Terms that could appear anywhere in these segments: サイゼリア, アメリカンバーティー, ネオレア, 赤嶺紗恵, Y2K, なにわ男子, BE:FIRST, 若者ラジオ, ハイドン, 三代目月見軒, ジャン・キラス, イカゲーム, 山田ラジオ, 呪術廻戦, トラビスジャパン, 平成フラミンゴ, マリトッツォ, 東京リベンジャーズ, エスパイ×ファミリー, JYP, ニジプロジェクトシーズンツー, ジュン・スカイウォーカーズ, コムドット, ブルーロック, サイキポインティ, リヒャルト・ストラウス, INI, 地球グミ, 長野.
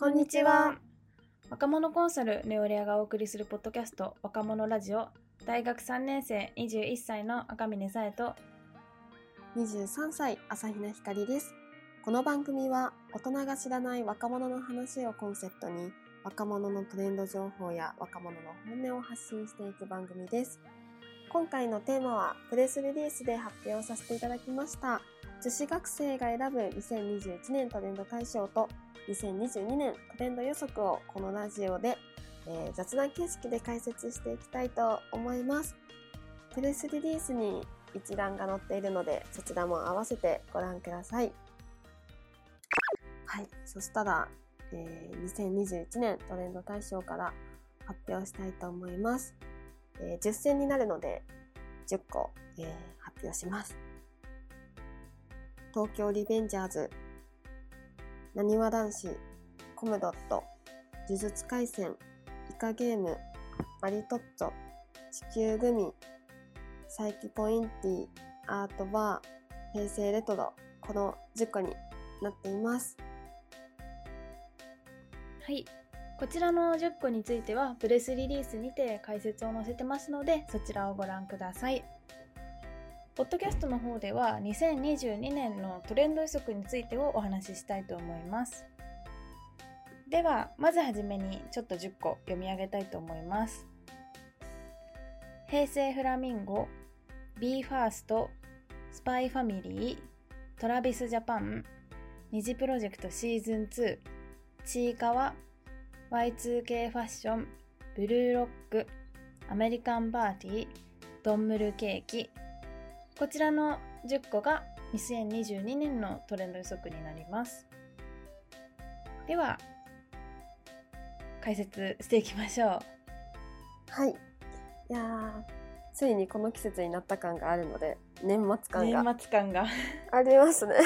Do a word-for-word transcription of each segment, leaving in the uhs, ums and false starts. こんにちは。若者コンサルネオレアがお送りするポッドキャスト若者ラジオ、大学さんねん生にじゅういっさいの赤嶺紗恵とにじゅうさんさい朝比奈ひかりです。この番組は大人が知らない若者の話をコンセプトに、若者のトレンド情報や若者の本音を発信していく番組です。今回のテーマはプレスリリースで発表させていただきました女子学生が選ぶにせんにじゅういちねんトレンド大賞とにせんにじゅうにねんトレンド予測をこのラジオで、えー、雑談形式で解説していきたいと思います。プレスリリースに一覧が載っているので、そちらも合わせてご覧ください。はい、そしたら、えー、にせんにじゅういちねんトレンド大賞から発表したいと思います。えー、じゅっ選になるのでじゅっこ、えー、発表します。東京リベンジャーズ、なにわ男子、コムドット、呪術廻戦、イカゲーム、マリトッツォ、地球グミ、サイキポインティ、アートバー、平成レトロ、このじゅっこになっています。はい、こちらのじゅっこについてはプレスリリースにて解説を載せてますので、そちらをご覧ください。ポッドキャストの方ではにせんにじゅうにねんのトレンド予測についてをお話ししたいと思います。では、まずはじめにちょっとじゅっこ読み上げたいと思います。平成フラミンゴ、BE:FIRST、エスパイ×ファミリー、トラビスジャパン、ニジプロジェクトシーズンツー、ちいかわ、ワイツーケー ファッション、ブルーロック、アメリカンバーティー、ドンムルケーキ、こちらのじゅっこがにせんにじゅうにねんのトレンド予測になります。では、解説していきましょう。はい。いやー、ついにこの季節になった感があるので、年末感が。年末感がありますね。は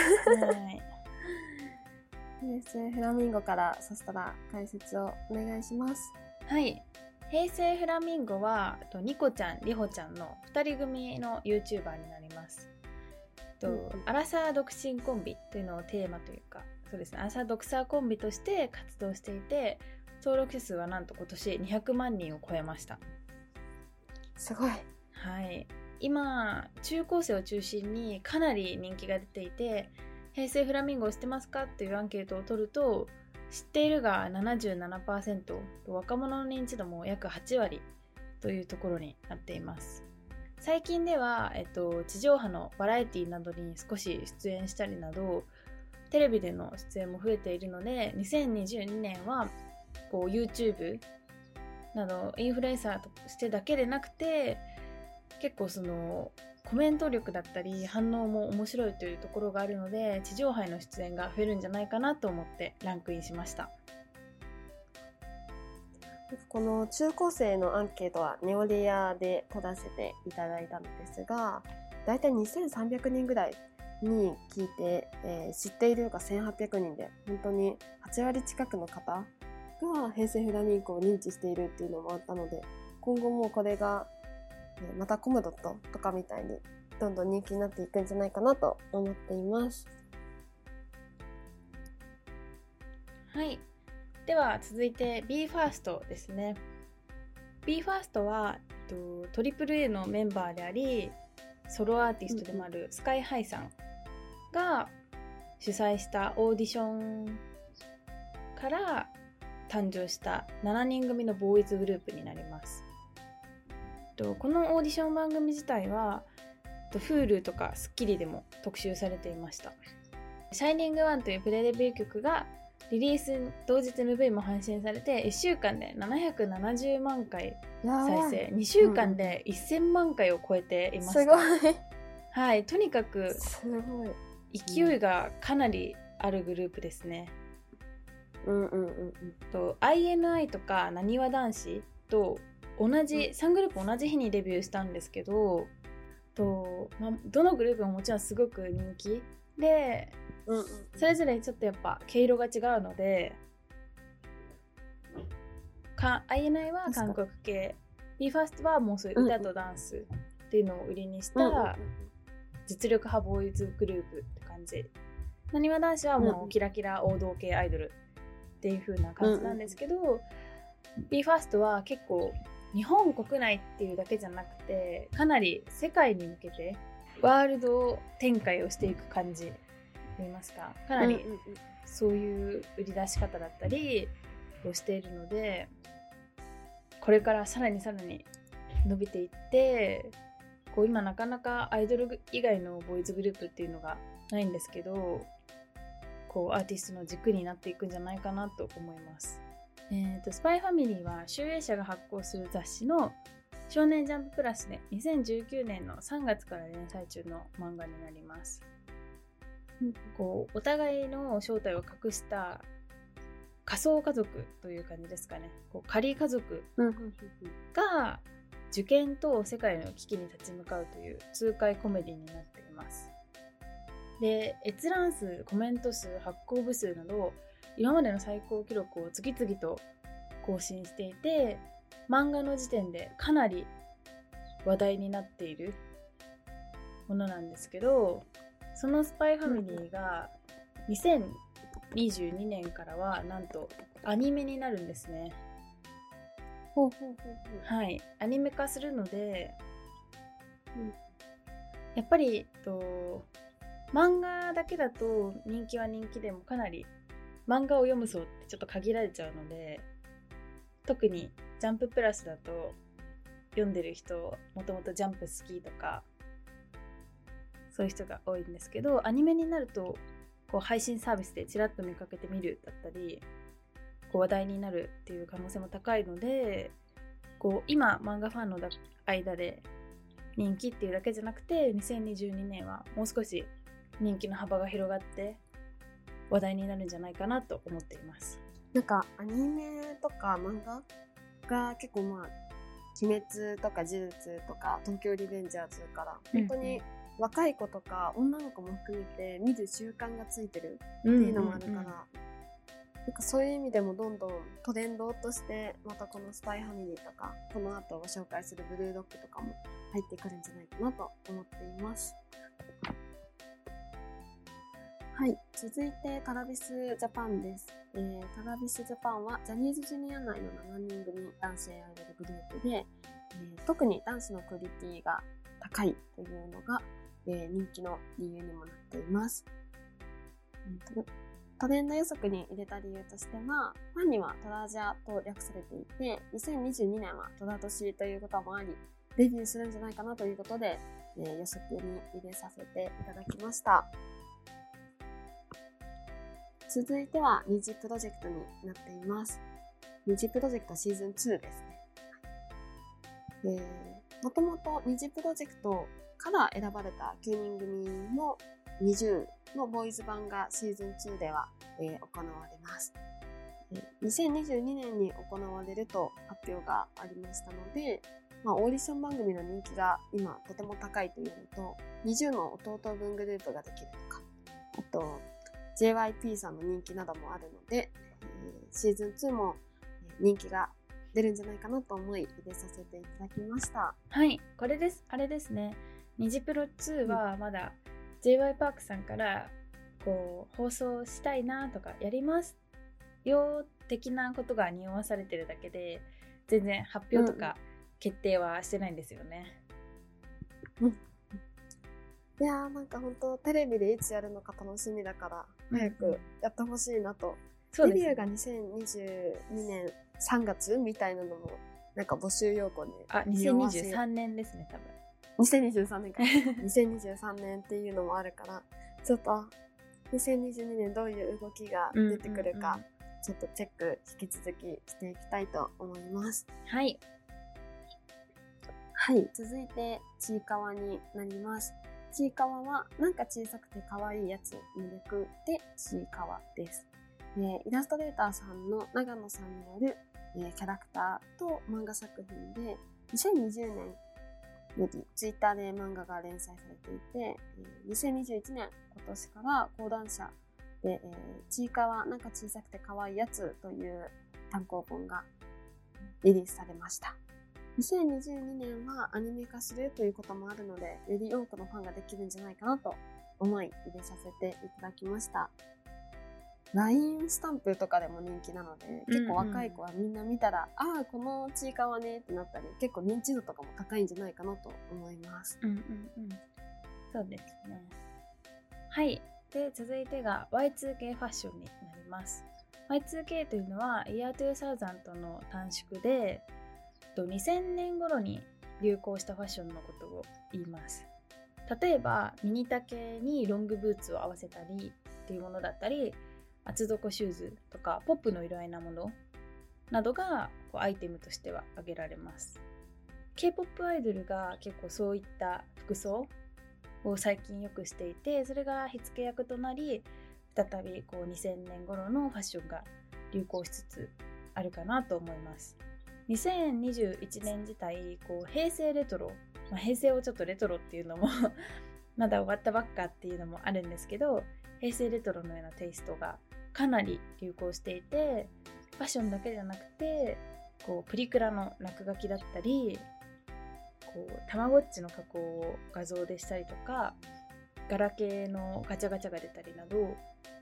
い。平成フラミンゴから、そしたら解説をお願いします。はい。平成フラミンゴはニコちゃん、リホちゃんのふたり組の YouTuber になります。うん、アラサー独身コンビというのをテーマというか、そうですね、アラサー独サーコンビとして活動していて、登録者数はなんと今年にひゃくまんにんを超えました。すごい。はい。今、中高生を中心にかなり人気が出ていて、平成フラミンゴを知ってますかっていうアンケートを取ると、知っているが ななじゅうななパーセント、 若者の認知度も約はちわりというところになっています。最近では、えっと、地上波のバラエティなどに少し出演したりなど、テレビでの出演も増えているので、にせんにじゅうにねんはこう YouTube などインフルエンサーとしてだけでなくて、結構そのコメント力だったり反応も面白いというところがあるので、地上波への出演が増えるんじゃないかなと思ってランクインしました。この中高生のアンケートはネオレアで取らせていただいたのですが、だいたいにせんさんびゃくにんぐらいに聞いて、えー、知っているがせんはっぴゃくにんで、本当にはちわり近くの方が平成フラミンゴを認知しているっていうのもあったので、今後もこれがまたコムドットとかみたいにどんどん人気になっていくんじゃないかなと思っています。はい、では続いて BE:FIRST ですね。 BE:FIRST はトリプル A のメンバーであり、ソロアーティストでもある スカイハイ さんが主催したオーディションから誕生したしちにん組のボーイズグループになります。このオーディション番組自体は Hulu とかスッキリでも特集されていました。シャイニングワンというプレデビュー曲がリリース同日 エムブイ も配信されて、いっしゅうかんでななひゃくななじゅうまんかい再生、にしゅうかんでせんまんかいを超えていました、うん、すごい。はい、とにかくすごい勢いがかなりあるグループですね。うんうんうんうんと アイエヌアイ とかなにわ男子と同じさんグループ同じ日にデビューしたんですけどと、まあ、どのグループももちろんすごく人気で、うん、それぞれちょっとやっぱ毛色が違うので、か アイエヌアイ は韓国系、 BE:FIRST はもうそういう歌とダンスっていうのを売りにした実力派ボーイズグループって感じ。なにわ男子はもうキラキラ王道系アイドルっていう風な感じなんですけど、うん、BE:FIRST は結構日本国内っていうだけじゃなくてかなり世界に向けてワールド展開をしていく感じといいますか、かなりそういう売り出し方だったりをしているので、これからさらにさらに伸びていって、こう今なかなかアイドル以外のボーイズグループっていうのがないんですけど、こうアーティストの軸になっていくんじゃないかなと思います。えーと、スパイファミリーは集英社が発行する雑誌の少年ジャンププラスでにせんじゅうきゅうねんのさんがつから連載中の漫画になります。こうお互いの正体を隠した仮想家族という感じですかね。こう仮家族が受験と世界の危機に立ち向かうという痛快コメディになっています。で、閲覧数、コメント数、発行部数など今までの最高記録を次々と更新していて、漫画の時点でかなり話題になっているものなんですけど、そのスパイファミリーがにせんにじゅうにねんからはなんとアニメになるんですね。ほうほうほうほう。はい、アニメ化するので、うん、やっぱりと漫画だけだと人気は人気でもかなり漫画を読む層ってちょっと限られちゃうので、特にジャンププラスだと読んでる人、もともとジャンプ好きとかそういう人が多いんですけど、アニメになるとこう配信サービスでちらっと見かけてみるだったり、こう話題になるっていう可能性も高いので、こう今漫画ファンの間で人気っていうだけじゃなくて、にせんにじゅうにねんはもう少し人気の幅が広がって話題になるんじゃないかなと思っています。なんかアニメとか漫画が結構まあ鬼滅とか呪術とか東京リベンジャーズから本当に若い子とか女の子も含めて見る習慣がついてるっていうのもあるから、うんうんうん、なんかそういう意味でもどんどんトレンドとしてまたこのスパイファミリーとかこの後ご紹介するブルードッグとかも入ってくるんじゃないかなと思っています。はい、続いてトラビスジャパンです。えー、トラビスジャパンはジャニーズジュニア内のしちにん組男性アイドルグループで、えー、特にダンスのクオリティが高いというのが、えー、人気の理由にもなっています。トレンド予測に入れた理由としては、ファンにはトラジャと略されていて、にせんにじゅうにねんはトラ年ということもありデビューするんじゃないかなということで、えー、予測に入れさせていただきました。続いてはニジプロジェクトになっています。ニジプロジェクトシーズンツーですね。もともとニジプロジェクトから選ばれたきゅうにん組のニジューのボーイズ版がシーズンツーでは、えー、行われます。にせんにじゅうにねんに行われると発表がありましたので、まあ、オーディション番組の人気が今とても高いというのと、ニジューの弟分グループができるとか、あとジェイワイピー さんの人気などもあるので、えー、シーズンツーも人気が出るんじゃないかなと思い入れさせていただきました。はい、これです。あれですね、ニジプロツーはまだ ジェイワイ パークさんからこう放送したいなとかやりますよ的なことが匂わされてるだけで、全然発表とか決定はしてないんですよね。うん、うんいやーなんか本当テレビでいつやるのか楽しみだから早くやってほしいなと。デ、うん、ビューがにせんにじゅうにねんさんがつみたいなのもなんか募集要項に、あ、にせんにじゅうさんねんですね、多分にせんにじゅうさんねんかにせんにじゅうさんねんっていうのもあるから、ちょっとにせんにじゅうにねんどういう動きが出てくるか、うんうんうん、ちょっとチェック引き続きしていきたいと思います。はいはい、続いてちいかわになります。ちいかわはなんか小さくて可愛いやつの略でちいかわです。イラストレーターさんの長野さんによるキャラクターと漫画作品で、にせんにじゅうねんよりツイッターで漫画が連載されていて、にせんにじゅういちねん今年から講談社でちいかわなんか小さくて可愛いやつという単行本がリリースされました。にせんにじゅうにねんはアニメ化するということもあるので、より多くのファンができるんじゃないかなと思い入れさせていただきました。ライン スタンプとかでも人気なので、結構若い子はみんな見たら、うんうん、ああこのちいかわねってなったり、結構認知度とかも高いんじゃないかなと思います。うんうんうん、そうですね。はい、で続いてが ワイツーケー ファッションになります。 ワイツーケー というのはイヤーにせんの短縮でにせんねん頃に流行したファッションのことを言います。例えばミニ丈にロングブーツを合わせたりっていうものだったり、厚底シューズとかポップの色合いなものなどがこうアイテムとしては挙げられます。 K-ポップ アイドルが結構そういった服装を最近よくしていて、それが火付け役となり、再びこうにせんねん頃のファッションが流行しつつあるかなと思います。にせんにじゅういちねん自体こう平成レトロ、まあ、平成をちょっとレトロっていうのもまだ終わったばっかっていうのもあるんですけど、平成レトロのようなテイストがかなり流行していて、ファッションだけじゃなくてこうプリクラの落書きだったり、こうたまごっちの加工を画像でしたりとか、ガラケーのガチャガチャが出たりなど、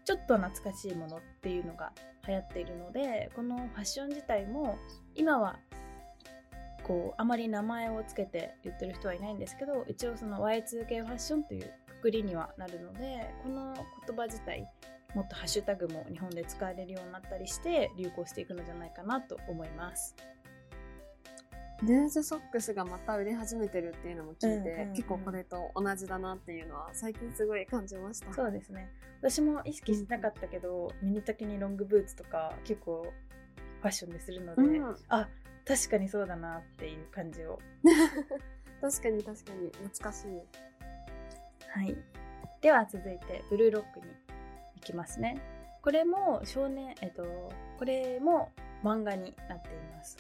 ちょっと懐かしいものっていうのが流行っているので、このファッション自体も今はこうあまり名前をつけて言ってる人はいないんですけど、一応その ワイツーケー ファッションというくくりにはなるので、この言葉自体もっとハッシュタグも日本で使われるようになったりして流行していくのじゃないかなと思います。ルーズソックスがまた売れ始めてるっていうのも聞いて、うんうんうん、結構これと同じだなっていうのは最近すごい感じました。そうですね、私も意識してなかったけど、うん、ミニ丈にロングブーツとか結構ファッションでするので、うん、あ、確かにそうだなっていう感じを確かに確かに懐かしい。はい、では続いてブルーロックに行きますね。これも少年、えっと、これも漫画になっています。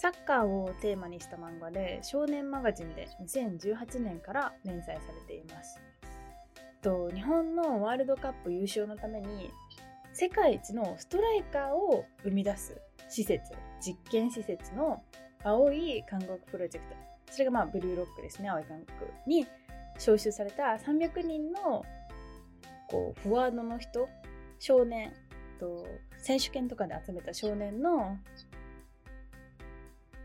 サッカーをテーマにした漫画で、少年マガジンでにせんじゅうはちねんから連載されています。と日本のワールドカップ優勝のために、世界一のストライカーを生み出す施設、実験施設の青い監獄プロジェクト、それがまあブルーロックですね、青い監獄に招集されたさんびゃくにんのこうフォワードの人、少年と選手権とかで集めた少年の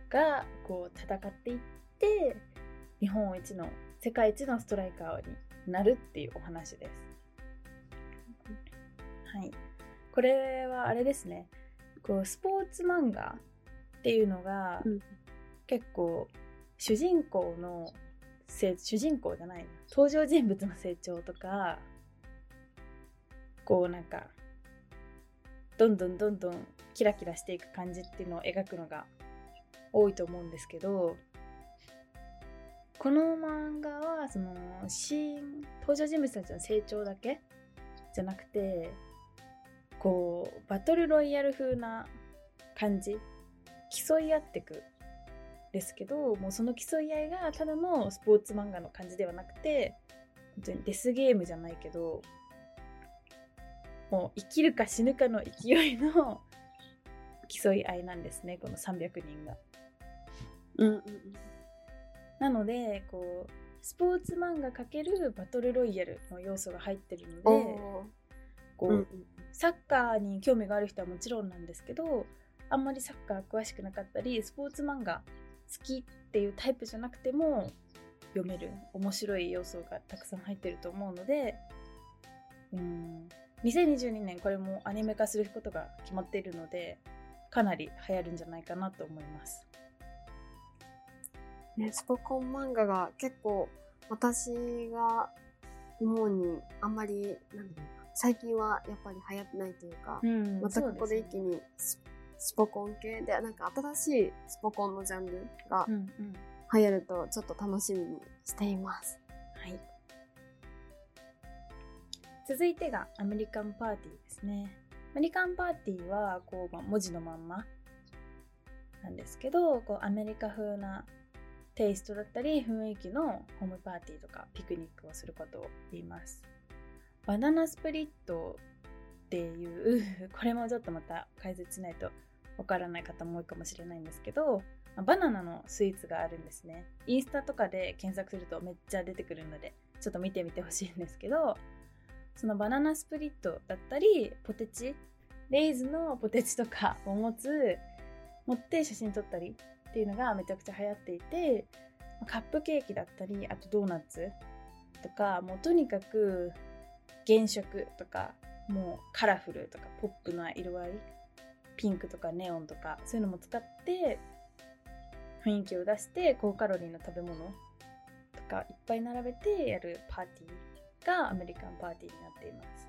がこう戦っていって日本一の世界一のストライカーになるっていうお話です。はい、これはあれですね、こうスポーツ漫画っていうのが、うん、結構主人公の主人公じゃない登場人物の成長とか、こうなんかどんどんどんどんキラキラしていく感じっていうのを描くのが多いと思うんですけど、この漫画はそのシーン登場人物たちの成長だけじゃなくて、こうバトルロイヤル風な感じ、競い合ってくですけど、もうその競い合いがただのスポーツ漫画の感じではなくて、本当にデスゲームじゃないけど、もう生きるか死ぬかの勢いの競い合いなんですね、このさんびゃくにんが。うんうんうん、なのでこうスポーツ漫画×バトルロイヤルの要素が入ってるので、こう、うんうん、サッカーに興味がある人はもちろんなんですけど、あんまりサッカー詳しくなかったりスポーツ漫画好きっていうタイプじゃなくても読める面白い要素がたくさん入ってると思うので、うん、にせんにじゅうにねんこれもアニメ化することが決まっているので、かなり流行るんじゃないかなと思います。ね、スポコン漫画が結構私が思うにあんまりなんだろう、最近はやっぱり流行ってないというか、うん、またここで一気に ス,、ね、スポコン系でなんか新しいスポコンのジャンルが流行るとちょっと楽しみにしています。うんうん、はい、続いてがアメリカンパーティーですね。アメリカンパーティーはこう、まあ、文字のまんまなんですけど、こうアメリカ風なテイストだったり雰囲気のホームパーティーとかピクニックをすることを言います。バナナスプリットっていうこれもちょっとまた解説しないとわからない方も多いかもしれないんですけど、バナナのスイーツがあるんですね。インスタとかで検索するとめっちゃ出てくるのでちょっと見てみてほしいんですけど、そのバナナスプリットだったりポテチ、レイズのポテチとかを持つ持って写真撮ったりっていうのがめちゃくちゃ流行っていて、カップケーキだったりあとドーナツとか、もうとにかく原色とかもうカラフルとかポップな色合い、ピンクとかネオンとかそういうのも使って雰囲気を出して高カロリーの食べ物とかいっぱい並べてやるパーティーがアメリカンパーティーになっています。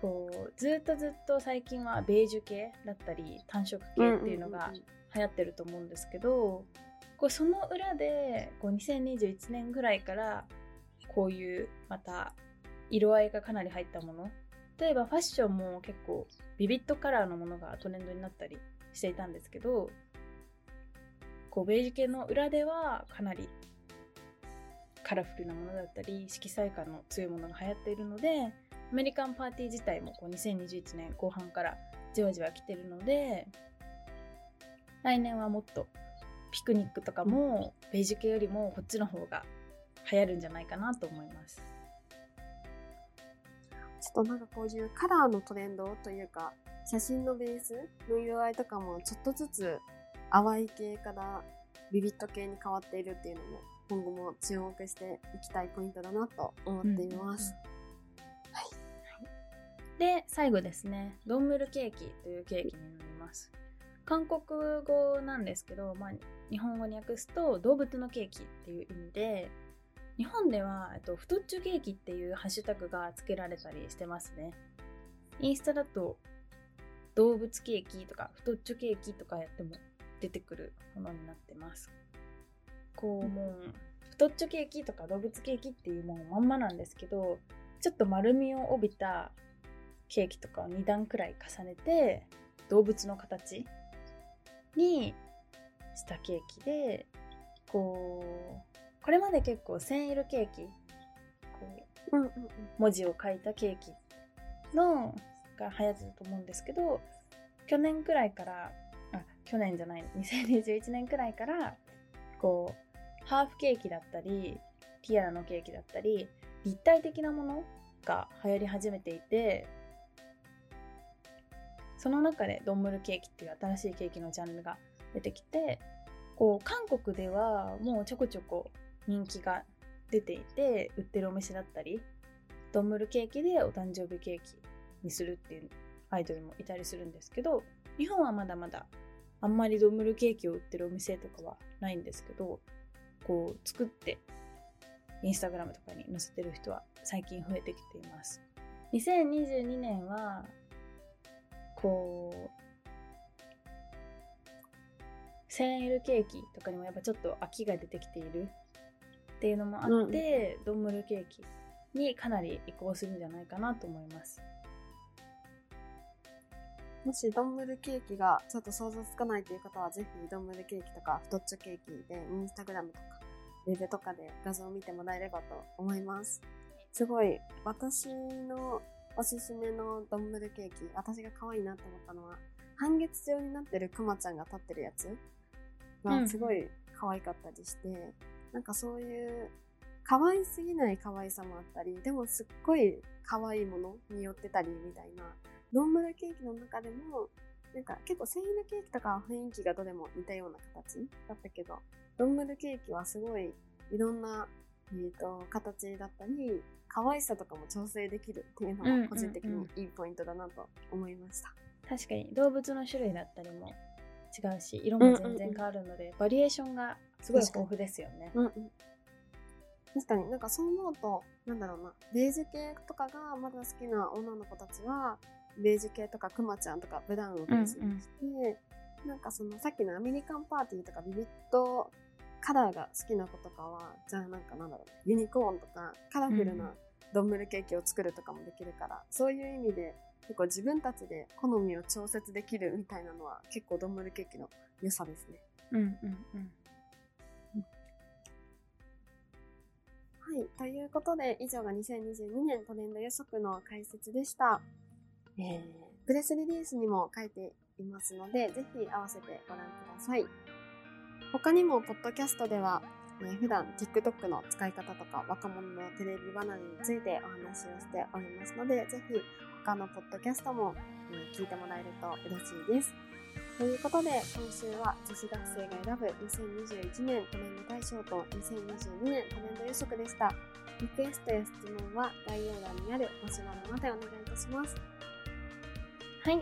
こうずっとずっと最近はベージュ系だったり単色系っていうのが流行ってると思うんですけど、こうその裏でこうにせんにじゅういちねんぐらいからこういうまた色合いがかなり入ったもの、例えばファッションも結構ビビッドカラーのものがトレンドになったりしていたんですけど、こうベージュ系の裏ではかなりカラフルなものだったり色彩感の強いものが流行っているので、アメリカンパーティー自体もこうにせんにじゅういちねんご半からじわじわ来てるので、来年はもっとピクニックとかもベージュ系よりもこっちの方が流行るんじゃないかなと思います。ちょっとなんかこういうカラーのトレンドというか写真のベースの色合いとかもちょっとずつ淡い系からビビット系に変わっているっていうのも今後も注目していきたいポイントだなと思っています、うんはい、で最後ですね、ドンムルケーキというケーキになります。韓国語なんですけど、まあ、日本語に訳すと動物のケーキっていう意味で、日本ではと太っちょケーキっていうハッシュタグがつけられたりしてますね。インスタだと動物ケーキとか太っちょケーキとかやっても出てくるものになってます。こうもう太っちょケーキとか動物ケーキっていうものまんまなんですけど、ちょっと丸みを帯びたケーキとかをにだんくらい重ねて動物の形にしたケーキで、こうこれまで結構線色ケーキ、こう、うんうんうん、文字を書いたケーキのが流行ってたと思うんですけど、去年くらいからあ去年じゃないにせんにじゅういちねんくらいからこうハーフケーキだったりティアラのケーキだったり立体的なものが流行り始めていて、その中でドンムルケーキっていう新しいケーキのジャンルが出てきて、こう韓国ではもうちょこちょこ人気が出ていて、売ってるお店だったりドンムルケーキでお誕生日ケーキにするっていうアイドルもいたりするんですけど、日本はまだまだあんまりドンムルケーキを売ってるお店とかはないんですけど、こう作ってインスタグラムとかに載せてる人は最近増えてきています。にせんにじゅうにねんはこうセンエルケーキとかにもやっぱちょっと飽きが出てきているっていうのもあって、うん、ドンムルケーキにかなり移行するんじゃないかなと思います。もしドンムルケーキがちょっと想像つかないという方は、ぜひドンムルケーキとか太っちょケーキでインスタグラムとかウェブとかで画像を見てもらえればと思います。すごい私のおすすめのドンムルケーキ、私が可愛いなと思ったのは半月状になってるクマちゃんが立ってるやつがすごい可愛かったりして、うん、なんかそういう可愛すぎない可愛さもあったり、でもすっごい可愛いものに寄ってたりみたいな、ドンムルケーキの中でもなんか結構繊維のケーキとかは雰囲気がどれも似たような形だったけど、ドンムルケーキはすごいいろんな、えーと、形だったり可愛さとかも調整できるっていうのが個人的にいいポイントだなと思いました、うんうんうん、確かに動物の種類だったりも違うし、色も全然変わるので、うんうんうん、バリエーションがすごい豊富ですよね。うんうん、確かに、なんかそう思うと、なんだろうな、ベージュ系とかがまだ好きな女の子たちは、ベージュ系とかクマちゃんとかブラウンをベースにして、うんうん、なんかそのさっきのアメリカンパーティーとかビビッドカラーが好きな子とかは、じゃあなんかなんだろう、ユニコーンとかカラフルなドンムルケーキを作るとかもできるから、うん、そういう意味で、結構自分たちで好みを調節できるみたいなのは結構ドンムルケーキの良さですね。うんうんうん、うん、はい、ということで以上がにせんにじゅうにねんトレンド予測の解説でした、えー、プレスリリースにも書いていますので、ぜひ合わせてご覧ください。他にもポッドキャストではね、普段 TikTok の使い方とか若者のテレビ離れについてお話をしておりますので、ぜひ他のポッドキャストも、えー、聞いてもらえると嬉しいです。ということで、今週は女子学生が選ぶにせんにじゅういちねんトレンド大賞とにせんにじゅうにねんトレンド予測でした。リクエストや質問は概要欄にあるマシュマロまでお願いいたします。はい、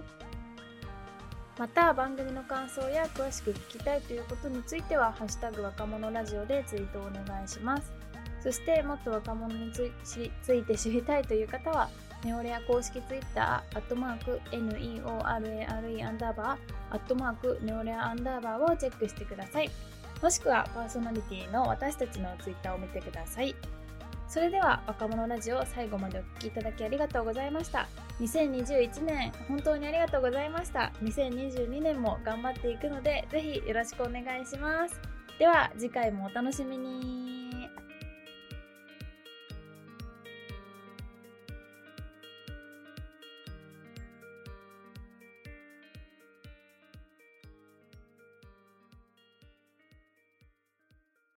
また番組の感想や詳しく聞きたいということについてはハッシュタグ若者ラジオでツイートをお願いします。そしてもっと若者について知りたいという方はネオレア公式ツイッターアットマーク NEORARE アンダーバーアットマークネオレアアンダーバーをチェックしてください。もしくはパーソナリティの私たちのツイッターを見てください。それでは若者ラジオ、最後までお聞きいただきありがとうございました。にせんにじゅういちねん本当にありがとうございました。にせんにじゅうにねんも頑張っていくので、ぜひよろしくお願いします。では次回もお楽しみに。